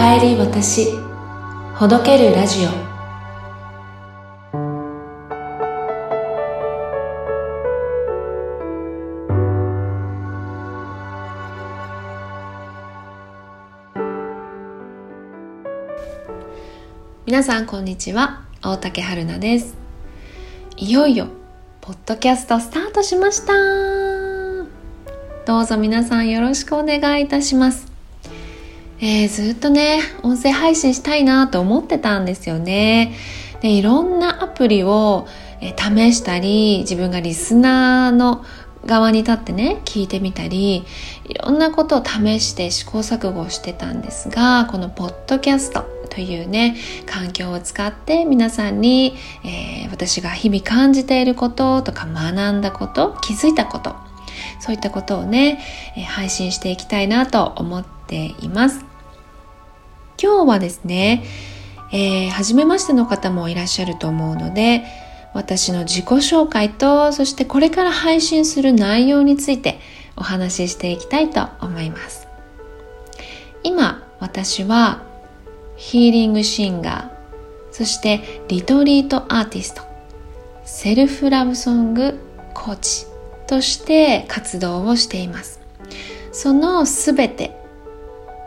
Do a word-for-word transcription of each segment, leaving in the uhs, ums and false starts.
かえり私、ほどけるラジオ。皆さんこんにちは、大竹春菜です。いよいよポッドキャストスタートしました。どうぞ皆さんよろしくお願いいたします。えー、ずっとね音声配信したいなと思ってたんですよね。で、いろんなアプリを、えー、試したり、自分がリスナーの側に立ってね聞いてみたり、いろんなことを試して試行錯誤してたんですが、このポッドキャストというね環境を使って皆さんに、えー、私が日々感じていることとか学んだこと、気づいたこと、そういったことをね、えー、配信していきたいなと思っています。今日はですね、えー、初めましての方もいらっしゃると思うので、私の自己紹介と、そしてこれから配信する内容についてお話ししていきたいと思います。今私はヒーリングシンガー、そしてリトリートアーティスト、セルフラブソングコーチとして活動をしています。そのすべて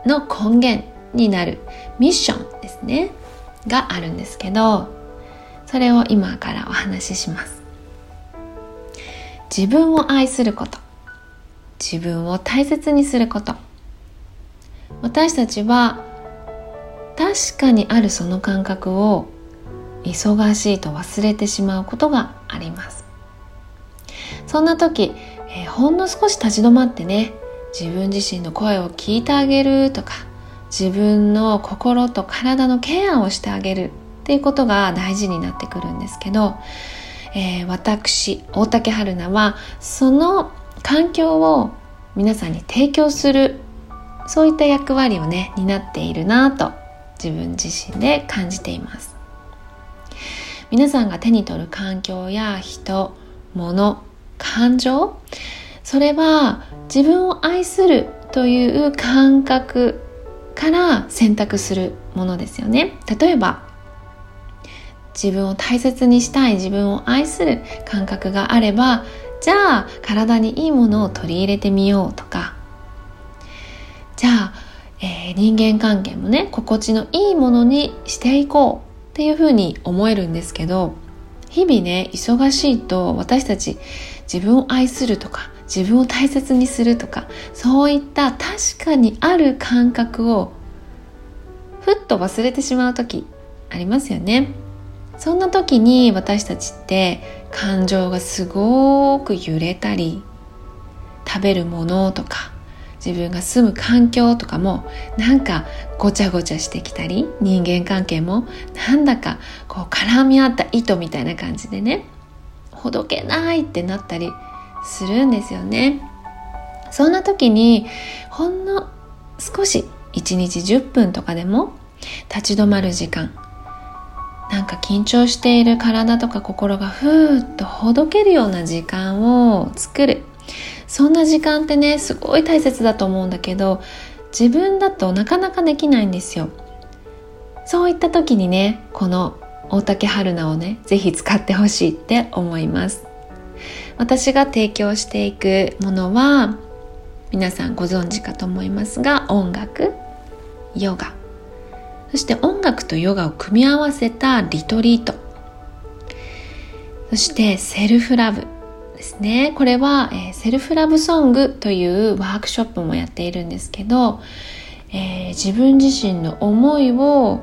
の根源になるミッションですねがあるんですけど、それを今からお話しします。自分を愛すること、自分を大切にすること。私たちは確かにあるその感覚を忙しいと忘れてしまうことがあります。そんな時、えー、ほんの少し立ち止まってね、自分自身の声を聞いてあげるとか、自分の心と体のケアをしてあげるっていうことが大事になってくるんですけど、えー、私大竹春菜はその環境を皆さんに提供する、そういった役割をね担っているなと自分自身で感じています。皆さんが手に取る環境や人、物、感情、それは自分を愛するという感覚から選択するものですよね。例えば自分を大切にしたい、自分を愛する感覚があれば、じゃあ体にいいものを取り入れてみようとか、じゃあ、えー、人間関係もね心地のいいものにしていこうっていうふうに思えるんですけど、日々ね忙しいと私たち自分を愛するとか自分を大切にするとか、そういった確かにある感覚をふっと忘れてしまう時ありますよね。そんな時に私たちって感情がすごく揺れたり、食べるものとか自分が住む環境とかもなんかごちゃごちゃしてきたり、人間関係もなんだかこう絡み合った糸みたいな感じでね、ほどけないってなったりするんですよね。そんな時にほんの少しいちにちじゅっぷんとかでも立ち止まる時間、なんか緊張している体とか心がふーっとほどけるような時間を作る。そんな時間ってねすごい大切だと思うんだけど、自分だとなかなかできないんですよ。そういった時にねこの大竹春菜をねぜひ使ってほしいって思います。私が提供していくものは皆さんご存知かと思いますが、音楽、ヨガ、そして音楽とヨガを組み合わせたリトリート、そしてセルフラブですね。これは、えー、セルフラブソングというワークショップもやっているんですけど、えー、自分自身の思いを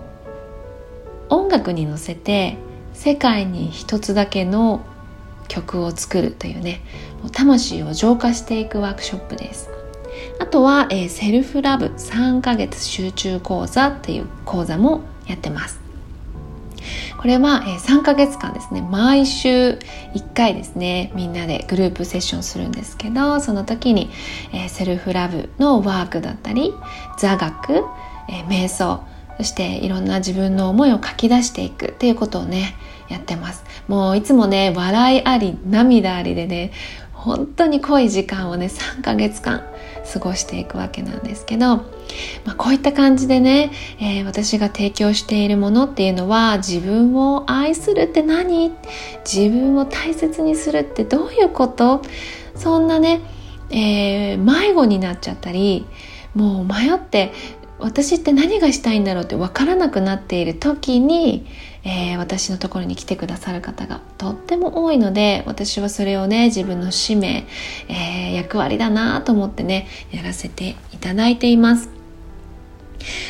音楽に乗せて世界に一つだけの曲を作るというね、魂を浄化していくワークショップです。あとは、えー、セルフラブさんかげつ集中講座っていう講座もやってます。これは、えー、さんかげつかんですね、毎週いっかいですね、みんなでグループセッションするんですけど、その時に、えー、セルフラブのワークだったり、座学、えー、瞑想、そしていろんな自分の思いを書き出していくっていうことをねやってます。もういつもね笑いあり涙ありでね本当に濃い時間をねさんかげつかん過ごしていくわけなんですけど、まあ、こういった感じでね、えー、私が提供しているものっていうのは、自分を愛するって何？自分を大切にするってどういうこと？そんなね、えー、迷子になっちゃったり、もう迷って私って何がしたいんだろうって分からなくなっている時に、えー、私のところに来てくださる方がとっても多いので、私はそれをね自分の使命、えー、役割だなと思ってねやらせていただいています。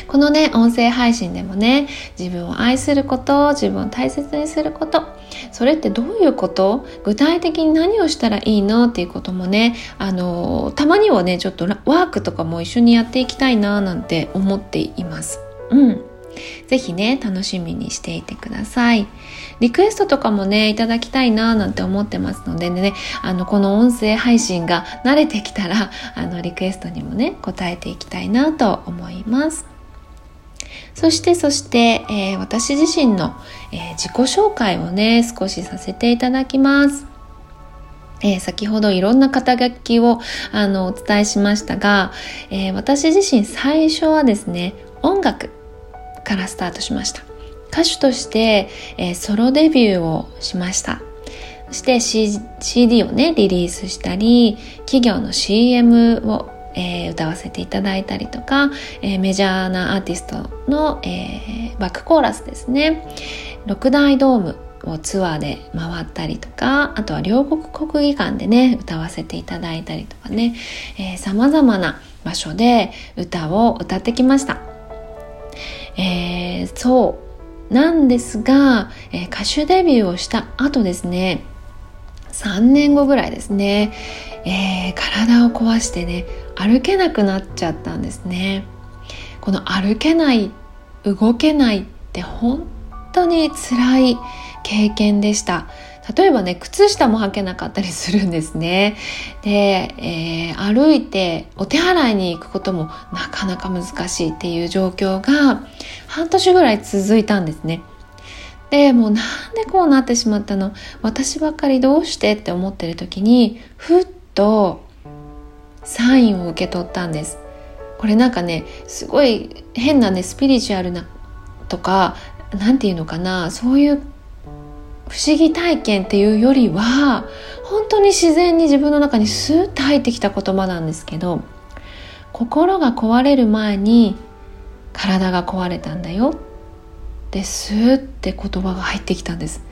このね音声配信でもね、自分を愛すること、自分を大切にすること、それってどういうこと、具体的に何をしたらいいのっていうこともね、あのたまにはねちょっとワークとかも一緒にやっていきたいななんて思っています。うん、ぜひね楽しみにしていてください。リクエストとかもねいただきたいななんて思ってますのでね、あのこの音声配信が慣れてきたら、あのリクエストにもね答えていきたいなと思います。そしてそして、えー、私自身の、えー、自己紹介をね少しさせていただきます。えー、先ほどいろんな肩書きをあのお伝えしましたが、えー、私自身最初はですね音楽からスタートしました。歌手として、えー、ソロデビューをしました。そして、C、シーディー をねリリースしたり、企業の シーエム を、えー、歌わせていただいたりとか、えー、メジャーなアーティストの、えー、バックコーラスですね、ろくだいドームをツアーで回ったりとか、あとは両国国技館でね歌わせていただいたりとかね、えー、様々な場所で歌を歌ってきました。えー、そうなんですが、えー、歌手デビューをした後ですね、さんねんごぐらいですね、えー、体を壊してね歩けなくなっちゃったんですね。この歩けない動けないって本当に辛い経験でした。例えばね靴下も履けなかったりするんですね。で、えー、歩いてお手洗いに行くこともなかなか難しいっていう状況が半年ぐらい続いたんですね。で、もうなんでこうなってしまったの、私ばっかりどうしてって思ってる時にふっとサインを受け取ったんです。これなんかねすごい変なねスピリチュアルなとかなんていうのかな、そういう不思議体験っていうよりは本当に自然に自分の中にスーッと入ってきた言葉なんですけど、心が壊れる前に体が壊れたんだよってスーッて言葉が入ってきたんです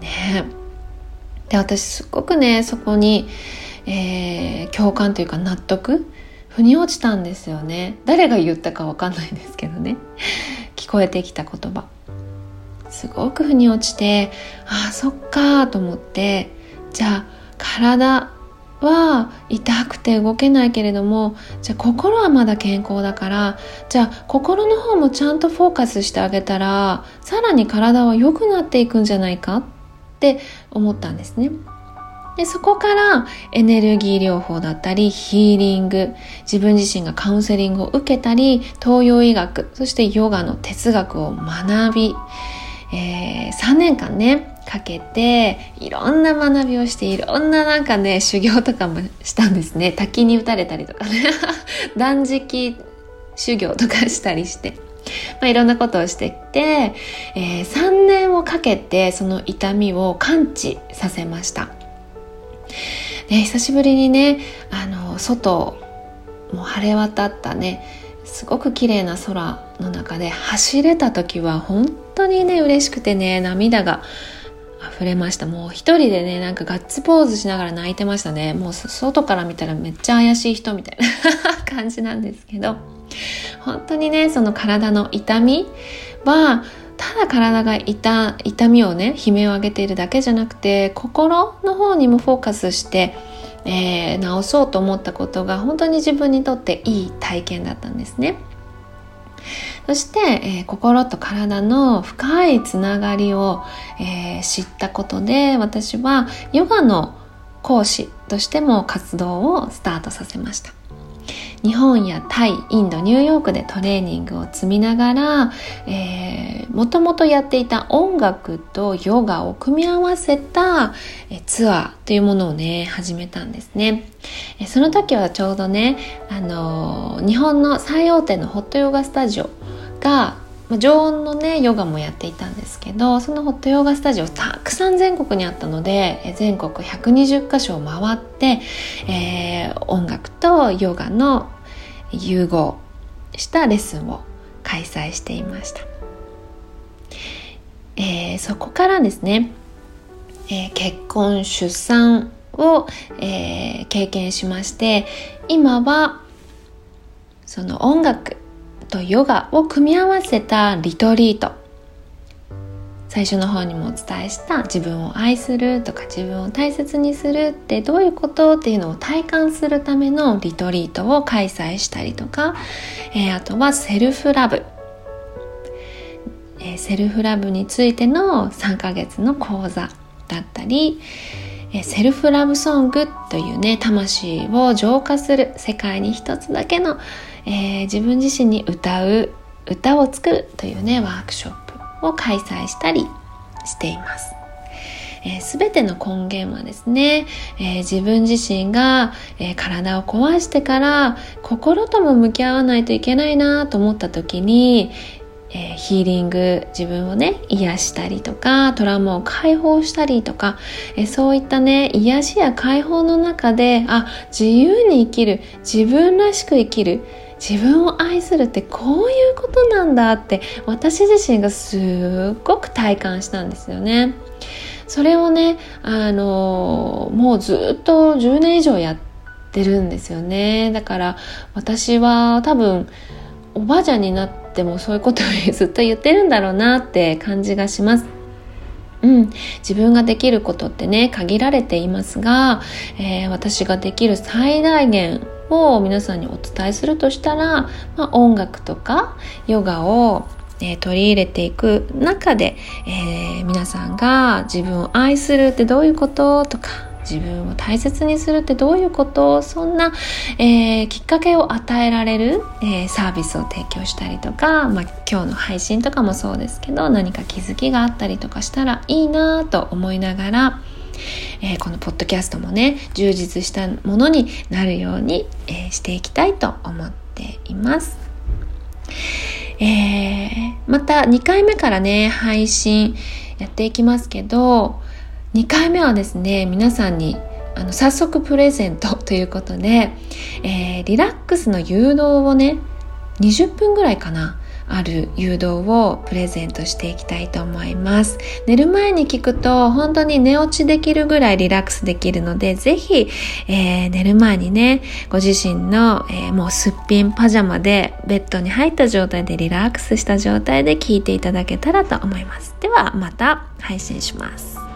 ね。で、私すごくねそこに、えー、共感というか納得、腑に落ちたんですよね。誰が言ったか分かんないんですけどね聞こえてきた言葉すごく腑に落ちて、ああそっかと思って、じゃあ体は痛くて動けないけれども、じゃあ心はまだ健康だから、じゃあ心の方もちゃんとフォーカスしてあげたらさらに体は良くなっていくんじゃないかって思ったんですね。で、そこからエネルギー療法だったりヒーリング、自分自身がカウンセリングを受けたり、東洋医学、そしてヨガの哲学を学び、えー、さんねんかんねかけていろんな学びをして、いろんななんかね修行とかもしたんですね。滝に打たれたりとかね断食修行とかしたりして、まあ、いろんなことをしてきて、えー、さんねんをかけてその痛みを完治させました。で、久しぶりにねあの外もう晴れ渡ったねすごく綺麗な空の中で走れた時は本当にね嬉しくてね涙が溢れました。もう一人でねなんかガッツポーズしながら泣いてましたね。もう外から見たらめっちゃ怪しい人みたいな感じなんですけど、本当にねその体の痛みはただ体が 痛, 痛みをね悲鳴を上げているだけじゃなくて、心の方にもフォーカスして、えー、治そうと思ったことが本当に自分にとっていい体験だったんですね。そして、えー、心と体の深いつながりを、えー、知ったことで、私はヨガの講師としても活動をスタートさせました。日本やタイ、インド、ニューヨークでトレーニングを積みながら、えー、もともとやっていた音楽とヨガを組み合わせたツアーというものをね始めたんですね。その時はちょうどね、あのー、日本の最大手のホットヨガスタジオが常温のねヨガもやっていたんですけど、そのホットヨガスタジオたくさん全国にあったので、全国ひゃくにじゅっかしょを回って、えー、音楽とヨガの融合したレッスンを開催していました、えー、そこからですね、えー、結婚出産を、えー、経験しまして、今はその音楽とヨガを組み合わせたリトリート、最初の方にもお伝えした自分を愛するとか自分を大切にするってどういうことっていうのを体感するためのリトリートを開催したりとか、えー、あとはセルフラブ、えー、セルフラブについてのさんかげつの講座だったり、セルフラブソングというね魂を浄化する世界に一つだけの、えー、自分自身に歌う歌を作るというねワークショップを開催したりしています。えー、全ての根源はですね、えー、自分自身が、えー、体を壊してから心とも向き合わないといけないなと思った時に、えー、ヒーリング、自分をね癒したりとかトラウマを解放したりとか、えー、そういったね癒しや解放の中で、あ、自由に生きる、自分らしく生きる、自分を愛するってこういうことなんだって私自身がすっごく体感したんですよね。それをね、あのー、もうずっとじゅうねんいじょうやってるんですよね。だから私は多分おばあちゃんになってでもそういうことをずっと言ってるんだろうなって感じがします。うん、自分ができることってね限られていますが、えー、私ができる最大限を皆さんにお伝えするとしたら、まあ、音楽とかヨガを、えー、取り入れていく中で、えー、皆さんが自分を愛するってどういうこととか、自分を大切にするってどういうこと、そんな、えー、きっかけを与えられる、えー、サービスを提供したりとか、まあ、今日の配信とかもそうですけど、何か気づきがあったりとかしたらいいなと思いながら、えー、このポッドキャストもね充実したものになるように、えー、していきたいと思っています。えー、またにかいめからね配信やっていきますけど、にかいめはですね、皆さんにあの早速プレゼントということで、えー、リラックスの誘導をねにじゅっぷんぐらいかなある誘導をプレゼントしていきたいと思います。寝る前に聞くと本当に寝落ちできるぐらいリラックスできるので、ぜひ、えー、寝る前にねご自身の、えー、もうすっぴんパジャマでベッドに入った状態でリラックスした状態で聞いていただけたらと思います。ではまた配信します。